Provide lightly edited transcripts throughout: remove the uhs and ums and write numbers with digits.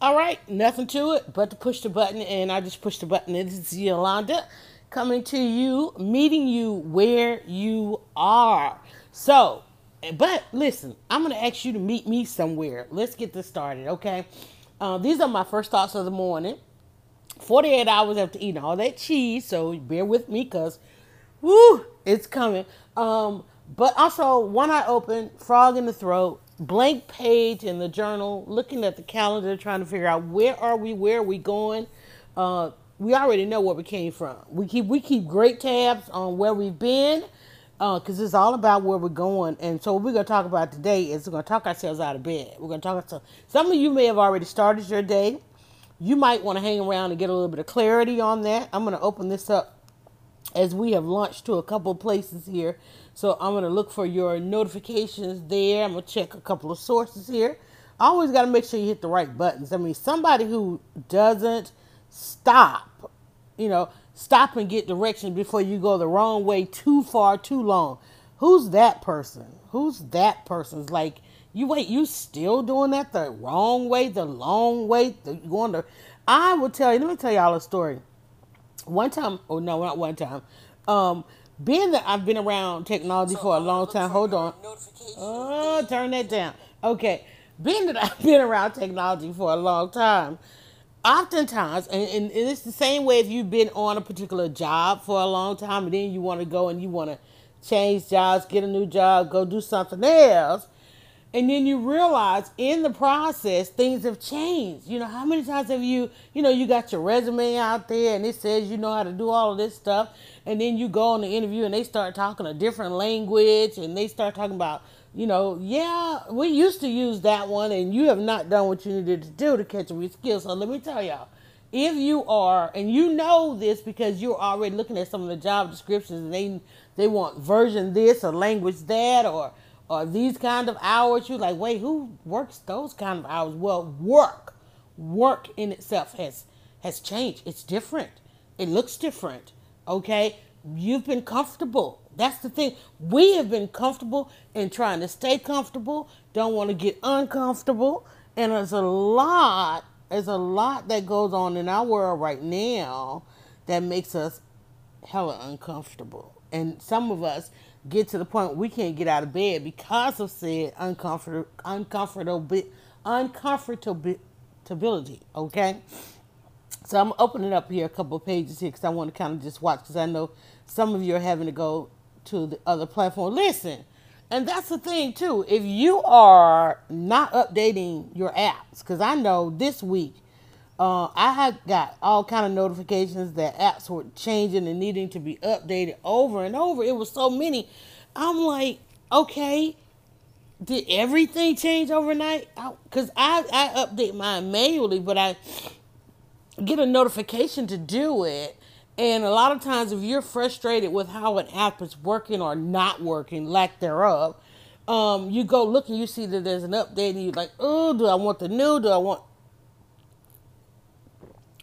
All right, nothing to it but to push the button, and I just pushed the button. This is Yolanda coming to you, meeting you where you are. So, but listen, I'm going to ask you to meet me somewhere. Let's get this started, okay? These are my first thoughts of the morning, 48 hours after eating all that cheese, so bear with me because, woo, it's coming. But also, one eye open, frog in the throat. Blank page in the journal, looking at the calendar, trying to figure out where are we going. We already know where we came from. We keep great tabs on where we've been, because it's all about where we're going. And so what we're going to talk about today is we're going to talk ourselves out of bed. We're going to talk ourselves. Some of you may have already started your day. You might want to hang around and get a little bit of clarity on that. I'm going to open this up as we have launched to a couple of places here. So I'm going to look for your notifications there. I'm going to check a couple of sources here. I always got to make sure you hit the right buttons. I mean, somebody who doesn't stop, you know, stop and get direction before you go the wrong way too far, too long. Who's that person? Who's that person? It's like, you still doing that the wrong way, the long way? I will tell you, let me tell y'all a story. Being that I've been around technology for a long time, hold on. Oh, turn that down. Okay. Being that I've been around technology for a long time, oftentimes, and it's the same way if you've been on a particular job for a long time, and then you want to go and you want to change jobs, get a new job, go do something else, and then you realize in the process, things have changed. You know, how many times have you got your resume out there and it says you know how to do all of this stuff. And then you go on the interview and they start talking a different language and they start talking about, you know, yeah, we used to use that one and you have not done what you needed to do to catch up with skills. So let me tell y'all, if you are, and you know this because you're already looking at some of the job descriptions and they want version this or language that or these kind of hours, you're like, wait, who works those kind of hours? Well, work in itself has changed. It's different. It looks different. Okay, you've been comfortable. That's the thing. We have been comfortable and trying to stay comfortable. Don't want to get uncomfortable. And there's a lot that goes on in our world right now that makes us hella uncomfortable. And some of us get to the point we can't get out of bed because of said uncomfortability. Okay. So I'm opening up here a couple of pages here because I want to kind of just watch because I know some of you are having to go to the other platform. Listen, and that's the thing too. If you are not updating your apps, because I know this week I have got all kind of notifications that apps were changing and needing to be updated over and over. It was so many. I'm like, okay, did everything change overnight? Because I update mine manually, but I get a notification to do it. And a lot of times if you're frustrated with how an app is working or not working, lack thereof, you go look and you see that there's an update and you're like, oh, do I want the new?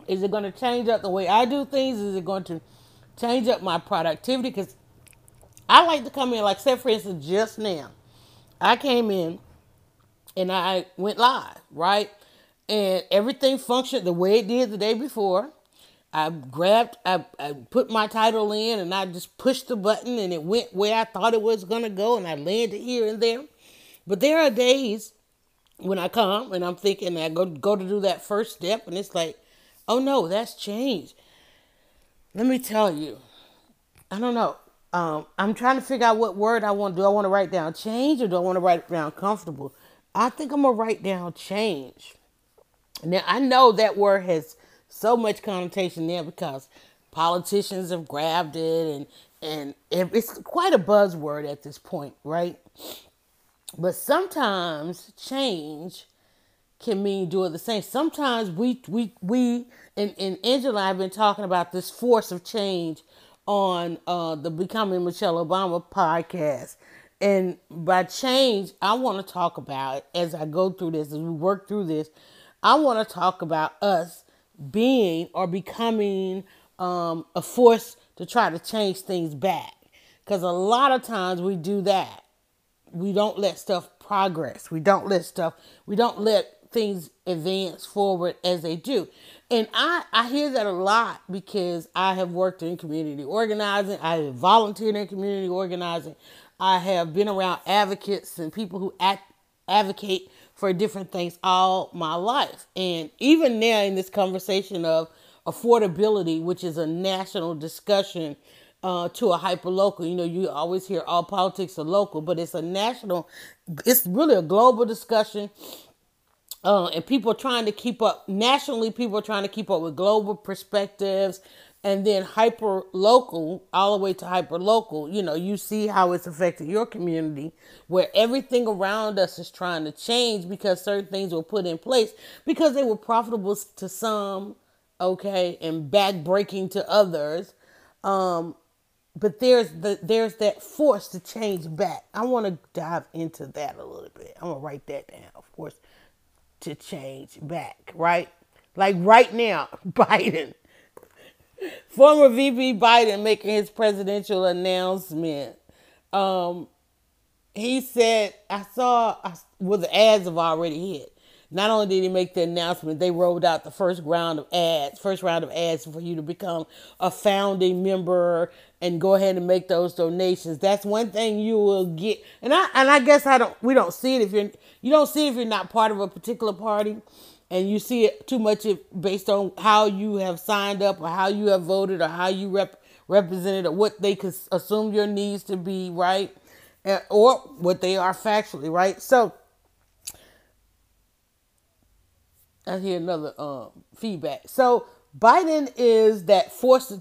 Is it going to change up the way I do things? Is it going to change up my productivity? Because I like to come in, like say for instance, just now, I came in and I went live, right? And everything functioned the way it did the day before. I put my title in and I just pushed the button and it went where I thought it was going to go and I landed here and there. But there are days when I come and I'm thinking I go to do that first step and it's like, oh no, that's changed. Let me tell you, I don't know. I'm trying to figure out what word I want to do. I want to write down change or do I want to write down comfortable? I think I'm going to write down change. Now, I know that word has so much connotation there because politicians have grabbed it and it's quite a buzzword at this point, right? But sometimes change can mean do it the same. Sometimes we and Angela and I have been talking about this force of change on the Becoming Michelle Obama podcast. And by change, I want to talk about it as I go through this, as we work through this. I want to talk about us being or becoming a force to try to change things back. Because a lot of times we do that. We don't let stuff progress. We don't let things advance forward as they do. And I hear that a lot because I have worked in community organizing. I have volunteered in community organizing. I have been around advocates and people who advocate for different things all my life. And even now in this conversation of affordability, which is a national discussion to a hyper-local, you know, you always hear all politics are local, but it's a national, it's really a global discussion. And people are trying to keep up nationally, people are trying to keep up with global perspectives, and then hyper-local, all the way to hyper-local, you know, you see how it's affected your community, where everything around us is trying to change because certain things were put in place because they were profitable to some, okay, and back-breaking to others. But there's that force to change back. I want to dive into that a little bit. I'm going to write that down, of course, to change back, right? Like right now, Biden. Former VP Biden making his presidential announcement. He said, well, the ads have already hit. Not only did he make the announcement, they rolled out the first round of ads for you to become a founding member and go ahead and make those donations. That's one thing you will get. And I guess we don't see it if you're not part of a particular party. And you see it too much based on how you have signed up or how you have voted or how you represented or what they could assume your needs to be, right? Or what they are factually, right? So I hear another feedback. So Biden is that force.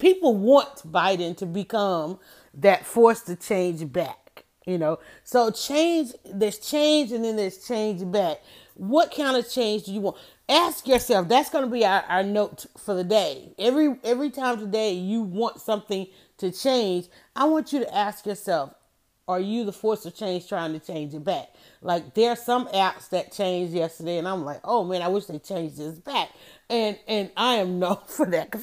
People want Biden to become that force to change back, you know? So change, there's change and then there's change back. What kind of change do you want? Ask yourself. That's going to be our note for the day. Every time today you want something to change, I want you to ask yourself, are you the force of change trying to change it back? Like there are some apps that changed yesterday and I'm like, oh man, I wish they changed this back. And I am known for that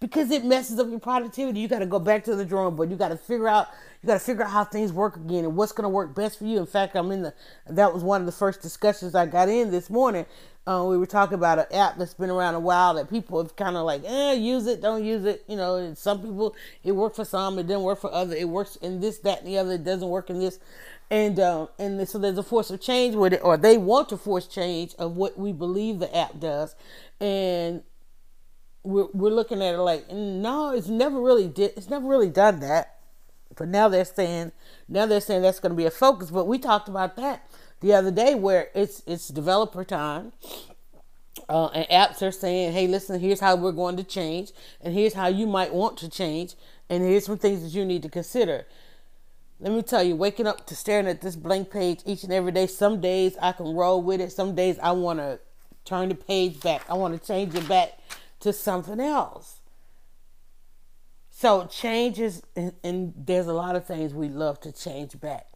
because it messes up your productivity. You got to go back to the drawing board. You got to figure out how things work again and what's going to work best for you. In fact, that was one of the first discussions I got in this morning. We were talking about an app that's been around a while that people have kind of like, use it, don't use it. You know, and some people, it worked for some, it didn't work for others. It works in this, that, and the other. It doesn't work in this. And so there's a force of change with it, or they want to force change of what we believe the app does. And we're looking at it like, no, it's never really done that. But now they're saying that's going to be a focus. But we talked about that the other day where it's developer time. And apps are saying, hey, listen, here's how we're going to change. And here's how you might want to change. And here's some things that you need to consider. Let me tell you, waking up to staring at this blank page each and every day, some days I can roll with it. Some days I want to turn the page back. I want to change it back to something else. So changes, and there's a lot of things we love to change back.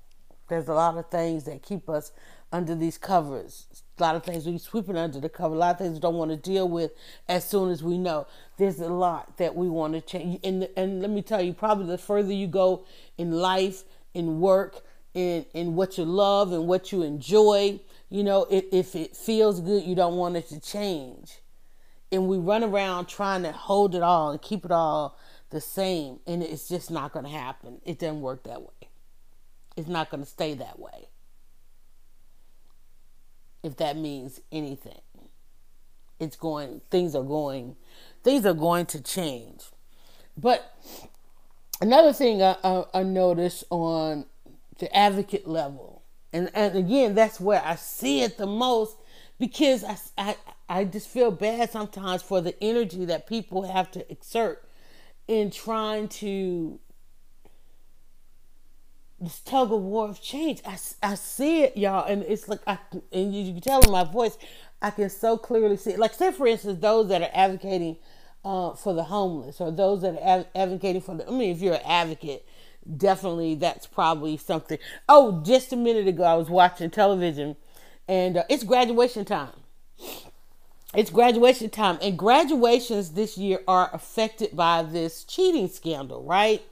There's a lot of things that keep us under these covers. A lot of things we're sweeping under the cover. A lot of things we don't want to deal with as soon as we know. There's a lot that we want to change. And let me tell you, probably the further you go in life, in work, in what you love and what you enjoy, you know, if it feels good, you don't want it to change. And we run around trying to hold it all and keep it all the same. And it's just not going to happen. It doesn't work that way. It's not going to stay that way. If that means anything, things are going to change. But another thing I noticed on the advocate level, and again, that's where I see it the most because I just feel bad sometimes for the energy that people have to exert in trying to this tug of war of change. I see it, y'all. And it's like, and you can tell in my voice, I can so clearly see it. Like, say, for instance, those that are advocating for the homeless or those that are advocating for the, I mean, if you're an advocate, definitely that's probably something. Oh, just a minute ago, I was watching television and it's graduation time. And graduations this year are affected by this cheating scandal, right?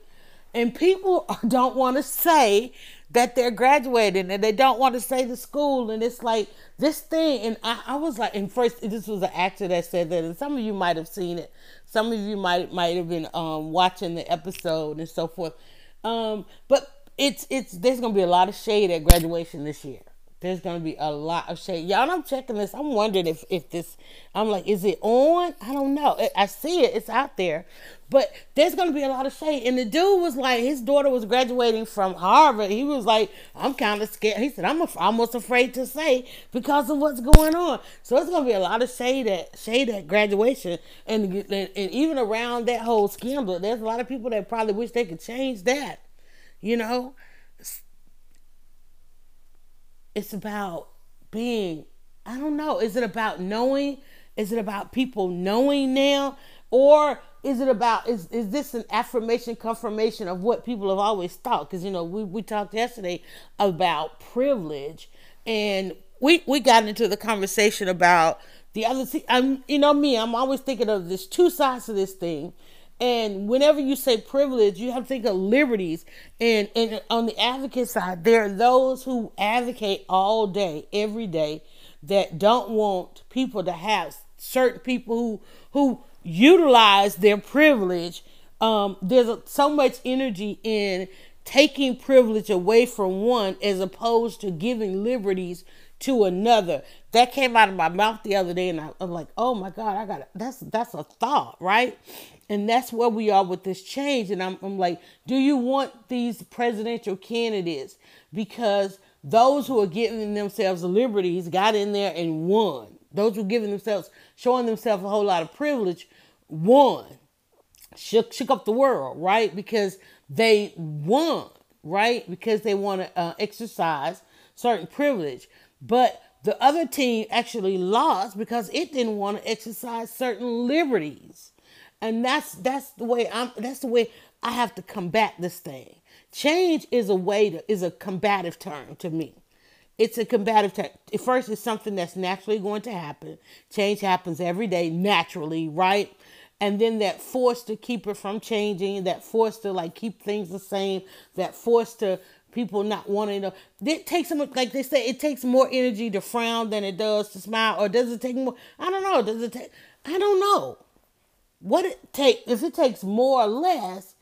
And people don't want to say that they're graduating and they don't want to say the school. And it's like this thing. And I was like, and first, this was an actor that said that. And some of you might have seen it. Some of you might have been watching the episode and so forth. But there's going to be a lot of shade at graduation this year. There's going to be a lot of shade. Y'all, I'm checking this. I'm wondering if this, I'm like, is it on? I don't know. I see it. It's out there. But there's going to be a lot of shade. And the dude was like, his daughter was graduating from Harvard. He was like, I'm kind of scared. He said, I'm almost afraid to say because of what's going on. So it's going to be a lot of shade at graduation. And even around that whole scandal, there's a lot of people that probably wish they could change that, you know? It's about being, I don't know. Is it about knowing? Is it about people knowing now? Or is it about, is this an affirmation, confirmation of what people have always thought? Because, you know, we talked yesterday about privilege. And we got into the conversation about the other thing. You know me, I'm always thinking of this two sides to this thing. And whenever you say privilege, you have to think of liberties. And on the advocate side, there are those who advocate all day, every day, that don't want people to have certain people who utilize their privilege. There's so much energy in taking privilege away from one as opposed to giving liberties to another. That came out of my mouth the other day, and I'm like, oh my God, that's a thought, right? And that's where we are with this change. And I'm like, do you want these presidential candidates? Because those who are giving themselves liberties got in there and won. Those who are giving themselves, showing themselves a whole lot of privilege, won. Shook up the world, right? Because they won, right? Because they want to exercise certain privilege. But the other team actually lost because it didn't want to exercise certain liberties. And that's the way I have to combat this thing. Change is a combative term to me. It's a combative term. At first, it's something that's naturally going to happen. Change happens every day naturally, right? And then that force to keep it from changing, that force to like keep things the same, that force to people not wanting to. It takes so much, like they say, it takes more energy to frown than it does to smile. Or does it take more? I don't know. Does it take? I don't know. What it takes, if it takes more or less,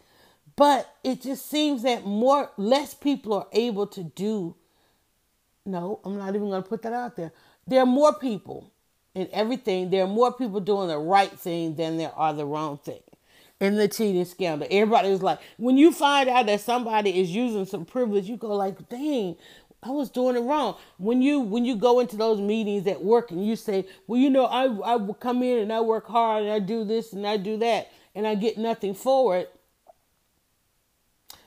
but it just seems that less people are able to do. No, I'm not even going to put that out there. There are more people in everything. There are more people doing the right thing than there are the wrong thing. In the cheating scandal, everybody was like, when you find out that somebody is using some privilege, you go like, dang, I was doing it wrong. When you go into those meetings at work and you say, well, you know, I will come in and I work hard and I do this and I do that and I get nothing for it.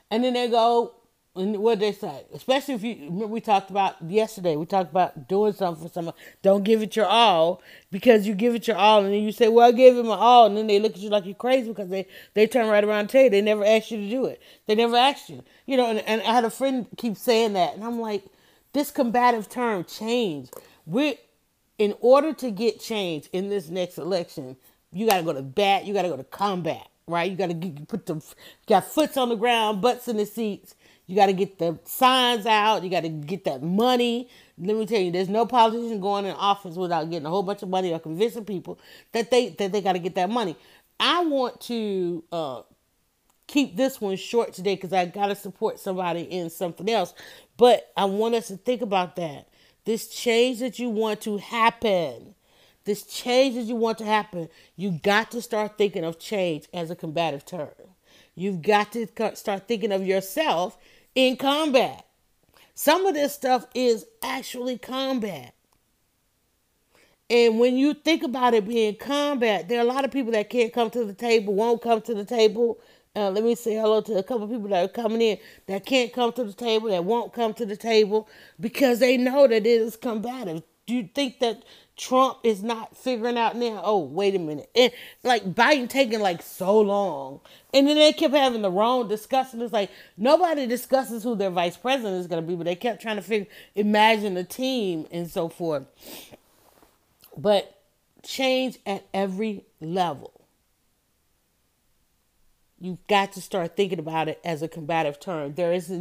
And then they go, and what they say, especially if you remember we talked about yesterday, we talked about doing something for someone. Don't give it your all, because you give it your all and then you say, well, I gave it my all. And then they look at you like you're crazy because they turn right around and tell you they never asked you to do it. They never asked you. You know, and I had a friend keep saying that. And I'm like, this combative term, change. In order to get change in this next election, you got to go to bat. You got to go to combat, right? You got to got foots on the ground, butts in the seats. You got to get the signs out. You got to get that money. Let me tell you, there's no politician going in office without getting a whole bunch of money or convincing people that they got to get that money. I want to keep this one short today because I got to support somebody in something else. But I want us to think about that. This change that you want to happen, you got to start thinking of change as a combative term. You've got to start thinking of yourself in combat. Some of this stuff is actually combat. And when you think about it being combat, there are a lot of people that can't come to the table, won't come to the table. Let me say hello to a couple of people that are coming in that can't come to the table, that won't come to the table because they know that it is combative. Do you think that Trump is not figuring out now, oh, wait a minute. And like Biden taking like so long. And then they kept having the wrong discussion. It's like nobody discusses who their vice president is going to be, but they kept trying to imagine a team and so forth. But change at every level. You've got to start thinking about it as a combative term. There is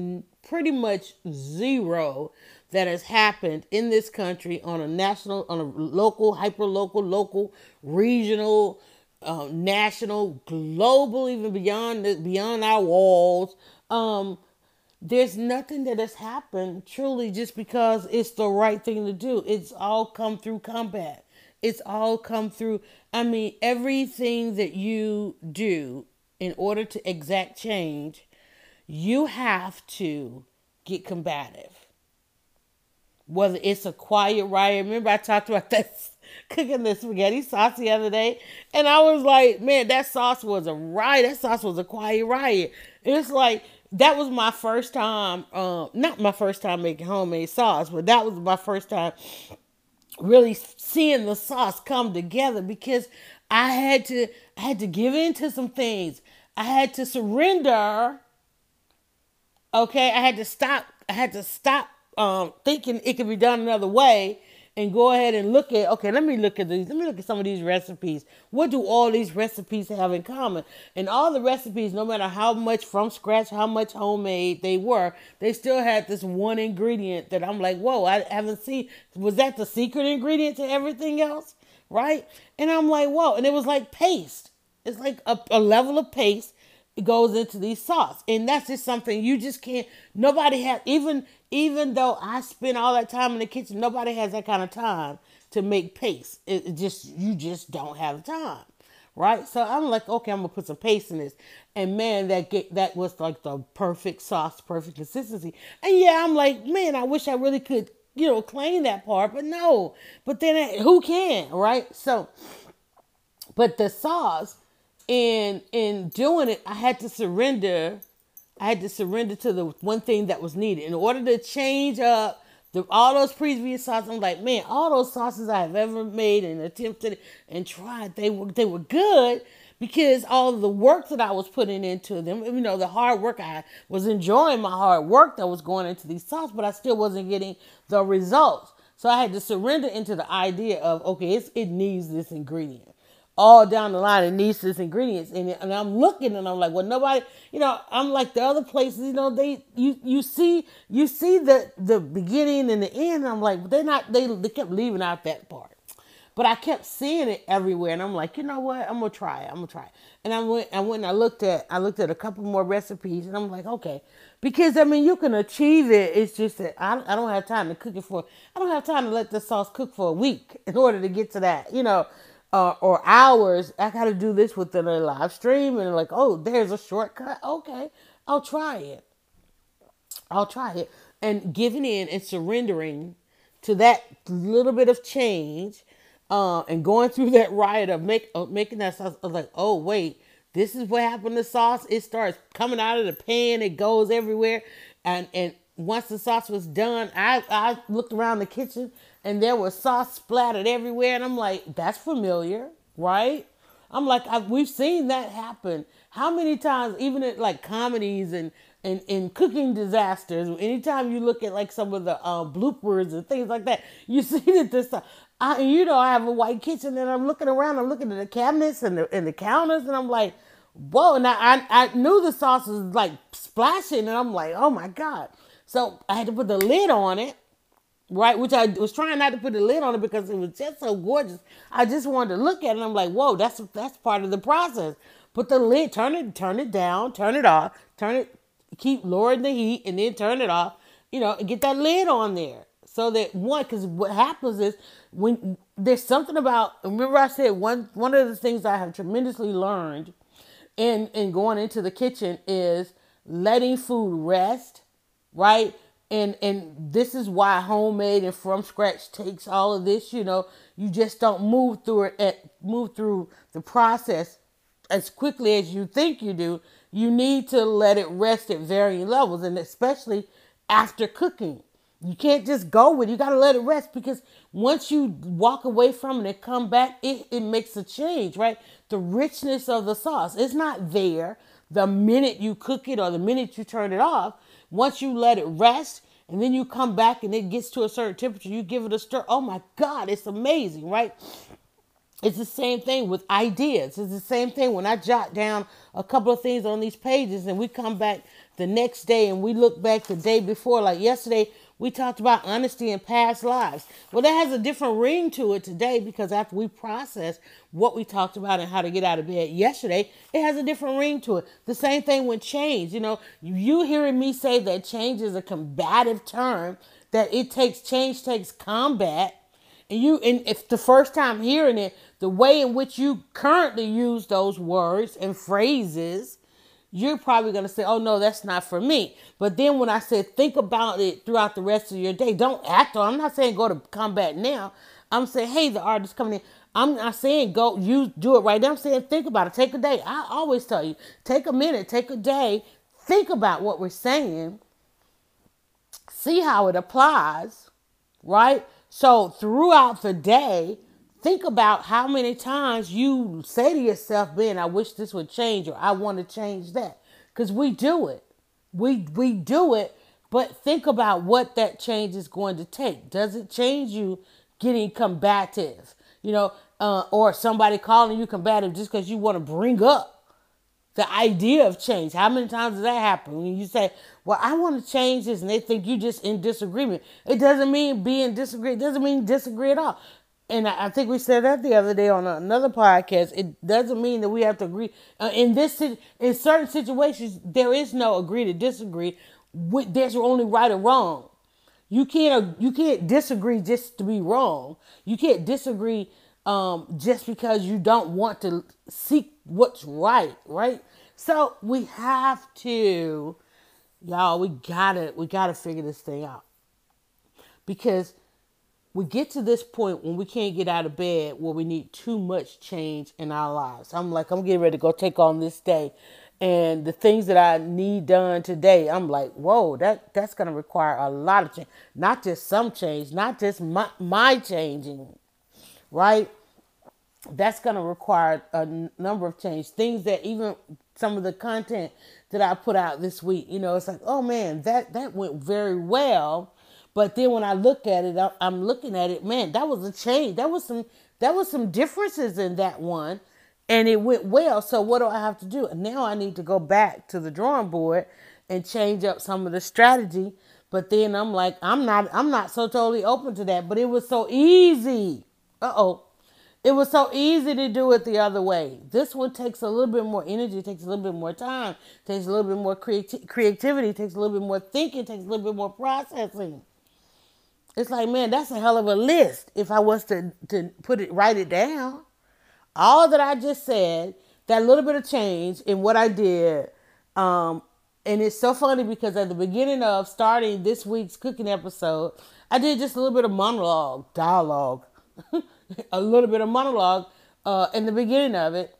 pretty much zero that has happened in this country on a national, on a local, hyper-local, local, regional, national, global, even beyond our walls. There's nothing that has happened truly just because it's the right thing to do. It's all come through combat. It's all come through. I mean, everything that you do in order to exact change, you have to get combative. Whether it's a quiet riot. Remember I talked about that cooking the spaghetti sauce the other day. And I was like, man, that sauce was a riot. That sauce was a quiet riot. It's like, that was my first time, not my first time making homemade sauce, but that was my first time really seeing the sauce come together, because I had to give in to some things. I had to surrender. Okay. I had to stop, thinking it could be done another way and go ahead and look at, okay, let me look at these. Let me look at some of these recipes. What do all these recipes have in common? And all the recipes, no matter how much from scratch, how much homemade they were, they still had this one ingredient that I'm like, whoa, I haven't seen. Was that the secret ingredient to everything else? Right? And I'm like, whoa. And it was like paste. It's like a level of paste. It goes into these sauce. And that's just something you just can't, nobody has, even though I spend all that time in the kitchen, nobody has that kind of time to make paste. It just, you just don't have time. Right? So I'm like, okay, I'm gonna put some paste in this. And man, that was like the perfect sauce, perfect consistency. And yeah, I'm like, man, I wish I really could, claim that part, but no, but then who can, right? So, but the sauce, in doing it, I had to surrender to the one thing that was needed in order to change up all those previous sauces. I'm like, man, all those sauces I've ever made and attempted and tried, they were good because all the work that I was putting into them, the hard work, I was enjoying my hard work that was going into these sauces, but I still wasn't getting the results. So I had to surrender into the idea of, okay, it needs this ingredient. All down the line, it needs this ingredients. And I'm looking and I'm like, well, nobody, I'm like the other places, they, you see the beginning and the end. And I'm like, they kept leaving out that part, but I kept seeing it everywhere. And I'm like, you know what? I'm going to try it. And I went and I looked at a couple more recipes, and I'm like, okay, because you can achieve it. It's just that I don't have time to cook it I don't have time to let the sauce cook for a week in order to get to that, or hours. I got to do this within a live stream, and like, oh, there's a shortcut. Okay, I'll try it. And giving in and surrendering to that little bit of change, and going through that riot of making that sauce. I was like, oh wait, this is what happened to sauce. It starts coming out of the pan. It goes everywhere, and once the sauce was done, I looked around the kitchen, and there was sauce splattered everywhere. And I'm like, that's familiar, right? I'm like, we've seen that happen. How many times, even at like comedies and cooking disasters, anytime you look at like some of the bloopers and things like that, you see that this stuff. I have a white kitchen, and I'm looking around. I'm looking at the cabinets and the counters, and I'm like, whoa. And I knew the sauce was like splashing, and I'm like, oh my God. So I had to put the lid on it. Right, which I was trying not to put a lid on it because it was just so gorgeous. I just wanted to look at it, and I'm like, whoa, that's part of the process. Put the lid, turn it down, turn it off, keep lowering the heat, and then turn it off, and get that lid on there. So that because what happens is when there's something about, remember I said one of the things I have tremendously learned in going into the kitchen is letting food rest, right? And this is why homemade and from scratch takes all of this, you just don't move through the process as quickly as you think you do. You need to let it rest at varying levels, and especially after cooking. You can't just go with it. You got to let it rest, because once you walk away from it and come back, it makes a change, right? The richness of the sauce is not there the minute you cook it or the minute you turn it off. Once you let it rest, and then you come back and it gets to a certain temperature, you give it a stir. Oh my God, it's amazing, right? It's the same thing with ideas. It's the same thing when I jot down a couple of things on these pages and we come back the next day and we look back the day before. Like yesterday, we talked about honesty in past lives. Well, that has a different ring to it today because after we process what we talked about and how to get out of bed yesterday, it has a different ring to it. The same thing with change. You know, you hearing me say that change is a combative term, that it takes, change takes combat. And if the first time hearing it, the way in which you currently use those words and phrases, you're probably going to say, oh, no, that's not for me. But then when I said think about it throughout the rest of your day, don't act on it. I'm not saying go to combat now. I'm saying, hey, the artist coming in. I'm not saying go, you do it right now. I'm saying think about it. Take a day. I always tell you, take a minute, take a day. Think about what we're saying. See how it applies, right? So throughout the day, think about how many times you say to yourself, man, I wish this would change, or I want to change that. Because we do it. We do it, but think about what that change is going to take. Does it change you getting combative? You know, or somebody calling you combative just because you want to bring up the idea of change. How many times does that happen? When you say, well, I want to change this, and they think you just in disagreement. It doesn't mean being disagreed. It doesn't mean disagree at all. And I think we said that the other day on another podcast. It doesn't mean that we have to agree. In certain situations, there is no agree to disagree. There's only right or wrong. You can't disagree just to be wrong. You can't disagree just because you don't want to seek what's right, right? So we have to, y'all, we gotta figure this thing out. Because we get to this point when we can't get out of bed, where we need too much change in our lives. I'm getting ready to go take on this day. And the things that I need done today, I'm like, whoa, that's going to require a lot of change. Not just some change, not just my changing, right? That's going to require a number of change. Things that even some of the content that I put out this week, you know, it's like, oh man, that went very well. But then when I look at it, I'm looking at it, man, that was a change. That was some differences in that one, and it went well. So what do I have to do? Now I need to go back to the drawing board and change up some of the strategy. But then I'm like, I'm not so totally open to that, but it was so easy. It was so easy to do it the other way. This one takes a little bit more energy, takes a little bit more time, takes a little bit more creativity, takes a little bit more thinking, takes a little bit more processing. It's like, man, that's a hell of a list if I was to write it down. All that I just said, that little bit of change in what I did. And it's so funny because at the beginning of starting this week's cooking episode, I did just a little bit of dialogue. A little bit of monologue in the beginning of it,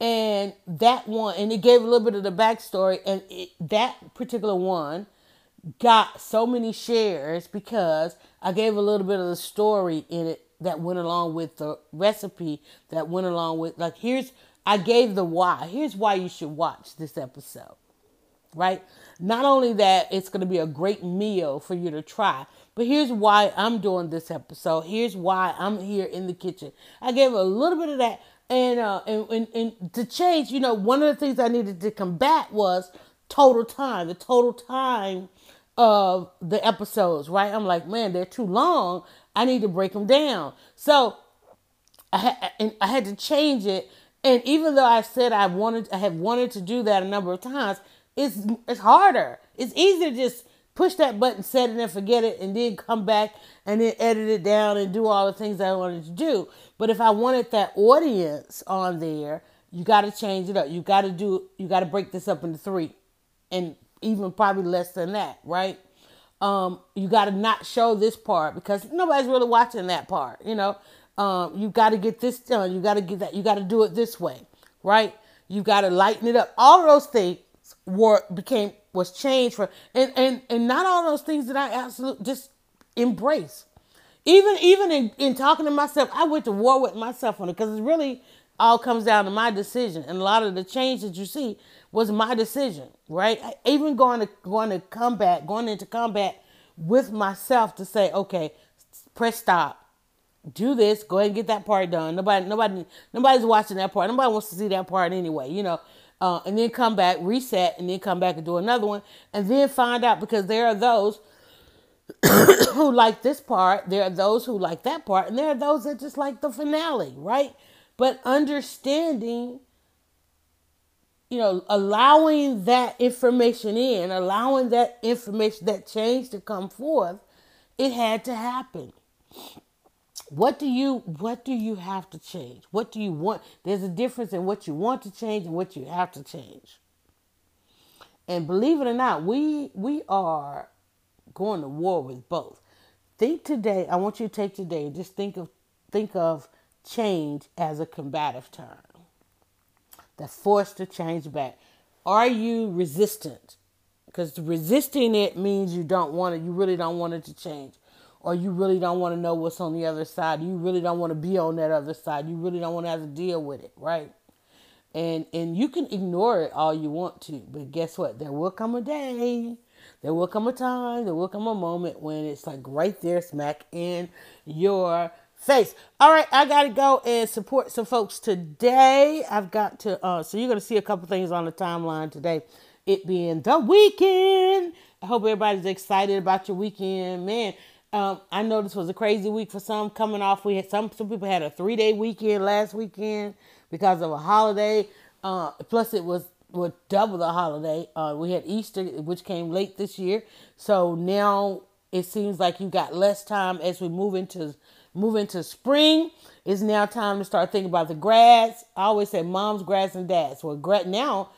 and that one, and it gave a little bit of the backstory, and that particular one got so many shares because I gave a little bit of the story in it that went along with the recipe, that went along with, like, I gave the why. Here's why you should watch this episode, right? Not only that, it's going to be a great meal for you to try, but here's why I'm doing this episode. Here's why I'm here in the kitchen. I gave a little bit of that. And to change, you know, one of the things I needed to combat was the total time of the episodes, right? I'm like, man, they're too long. I need to break them down. So I had to change it. And even though I said I had wanted to do that a number of times, it's harder. It's easier to just push that button, set it and forget it, and then come back and then edit it down and do all the things I wanted to do. But if I wanted that audience on there, you got to change it up. You got to break this up into 3 and even probably less than that, right? You got to not show this part because nobody's really watching that part, you know? You got to get this done. You got to get that. You got to do it this way, right? You got to lighten it up. All of those things was changed for, and not all those things that I absolutely just embrace. Even in talking to myself, I went to war with myself on it because it really all comes down to my decision. And a lot of the change that you see was my decision, right? Even going into combat with myself to say, okay, press stop. do this, go ahead and get that part done. Nobody's watching that part. Nobody wants to see that part anyway, you know. And then come back, reset, and then come back and do another one, and then find out, because there are those who like this part, there are those who like that part, and there are those that just like the finale, right? But understanding, you know, allowing that information in, allowing that information, that change to come forth, it had to happen. What do you have to change? What do you want? There's a difference in what you want to change and what you have to change. And believe it or not, we are going to war with both. Think today, I want you to take today and just think of change as a combative term. That forced to change back. Are you resistant? Because resisting it means you don't want it, you really don't want it to change. Or you really don't want to know what's on the other side. You really don't want to be on that other side. You really don't want to have to deal with it, right? And you can ignore it all you want to. But guess what? There will come a day. There will come a time. There will come a moment when it's like right there, smack in your face. All right, I got to go and support some folks today. I've got to, so you're going to see a couple things on the timeline today. It being the weekend. I hope everybody's excited about your weekend. Man, I know this was a crazy week for some. Coming off, we had some people had a 3-day weekend last weekend because of a holiday. Plus, it was double the holiday. We had Easter, which came late this year, so now it seems like you got less time as we move into spring. It's now time to start thinking about the grads. I always say moms, grads, and dads. Well, now.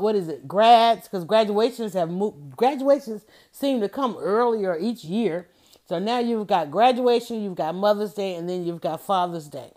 What is it? Grads, because graduations have moved. Graduations seem to come earlier each year. So now you've got graduation, you've got Mother's Day, and then you've got Father's Day.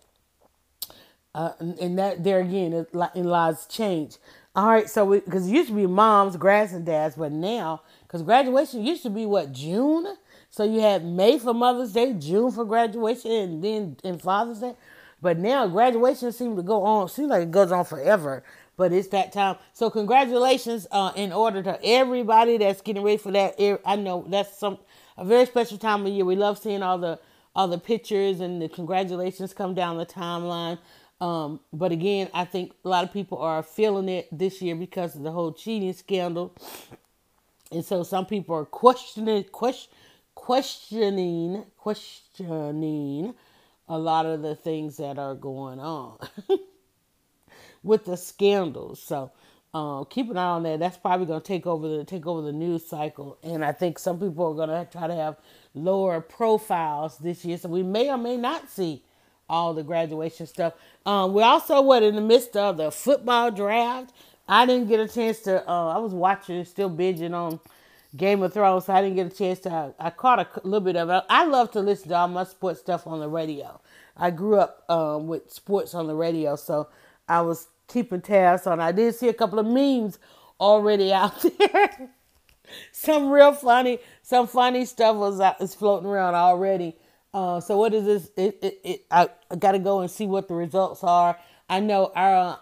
And that there again, in lies change. All right, so because it used to be moms, grads, and dads, but now, because graduation used to be what, June? So you had May for Mother's Day, June for graduation, and then in Father's Day. But now graduation seems to go on, seems like it goes on forever. But it's that time. So congratulations in order to everybody that's getting ready for that. I know that's a very special time of year. We love seeing all the pictures and the congratulations come down the timeline. But again, I think a lot of people are feeling it this year because of the whole cheating scandal. And so some people are questioning a lot of the things that are going on with the scandals. So keep an eye on that. That's probably going to take over the news cycle. And I think some people are going to try to have lower profiles this year. So we may or may not see all the graduation stuff. We're also in the midst of the football draft. I didn't get a chance to, I was watching, still binging on Game of Thrones. So I didn't get a chance to, I caught a little bit of it. I love to listen to all my sports stuff on the radio. I grew up with sports on the radio. So I was keeping tabs on. I did see a couple of memes already out there. Some real funny, some funny stuff is floating around already. So what is this? I got to go and see what the results are. I know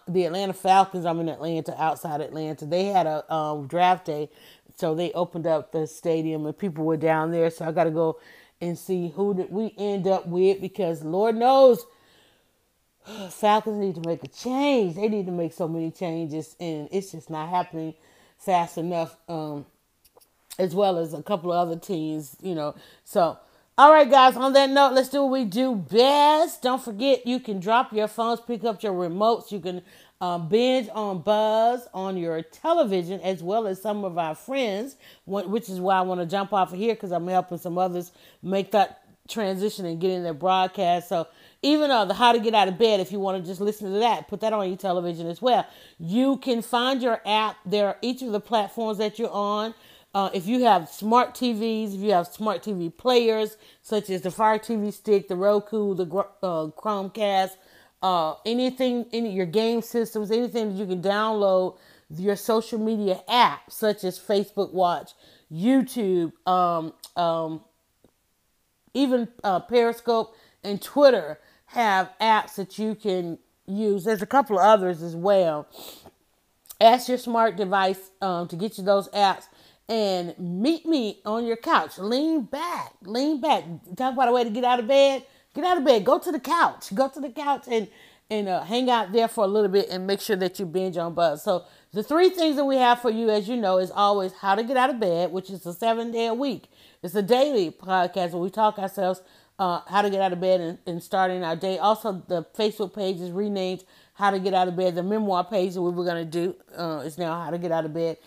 the Atlanta Falcons. I'm in Atlanta, outside Atlanta. They had a draft day, so they opened up the stadium and people were down there. So I got to go and see who did we end up with, because Lord knows, Falcons need to make a change. They need to make so many changes, and it's just not happening fast enough, as well as a couple of other teams, you know. So, all right, guys, on that note, let's do what we do best. Don't forget, you can drop your phones, pick up your remotes. You can binge on Buzz on your television, as well as some of our friends, which is why I want to jump off of here, because I'm helping some others make that transition and get in their broadcast. So, even the How to Get Out of Bed, if you want to just listen to that, put that on your television as well. You can find your app. There are each of the platforms that you're on. If you have smart TVs, if you have smart TV players, such as the Fire TV Stick, the Roku, the Chromecast, anything, your game systems, anything that you can download your social media app, such as Facebook Watch, YouTube, even Periscope and Twitter have apps that you can use. There's a couple of others as well. Ask your smart device to get you those apps, and meet me on your couch. Lean back. Talk about a way to get out of bed. Get out of bed. Go to the couch. Go to the couch and hang out there for a little bit and make sure that you binge on Buzz. So the three things that we have for you, as you know, is always how to get out of bed, which is a 7-day a week. It's a daily podcast where we talk ourselves how to get out of bed and starting our day. Also, the Facebook page is renamed How to Get Out of Bed. The memoir page that we were going to do is now How to Get Out of Bed.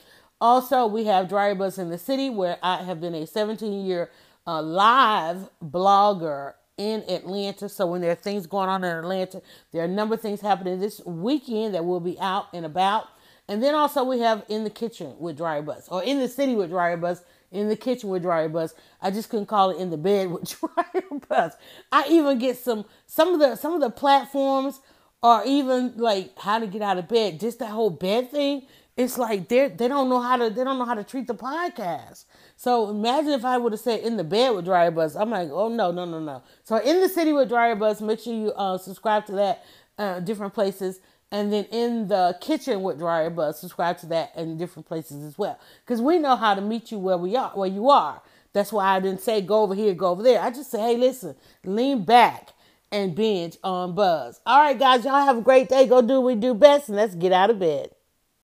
Also, we have Dryer Buzz in the City, where I have been a 17-year live blogger in Atlanta. So when there are things going on in Atlanta, there are a number of things happening this weekend that will be out and about. And then also we have In the Kitchen with Dryer Buzz, or In the City with Dryer Buzz, In the Kitchen with Dryer Buzz. I just couldn't call it In the Bed with Dryer Buzz. I even get some of the platforms are even like how to get out of bed. Just that whole bed thing. It's like they don't know how to treat the podcast. So imagine if I would have said In the Bed with Dryer Buzz. I'm like, oh no. So In the City with Dryer Buzz. Make sure you subscribe to that different places. And then In the Kitchen with Dryer Buzz, subscribe to that in different places as well. Because we know how to meet you where you are. That's why I didn't say go over here, go over there. I just say, hey, listen, lean back and binge on Buzz. All right, guys, y'all have a great day. Go do what we do best, and let's get out of bed.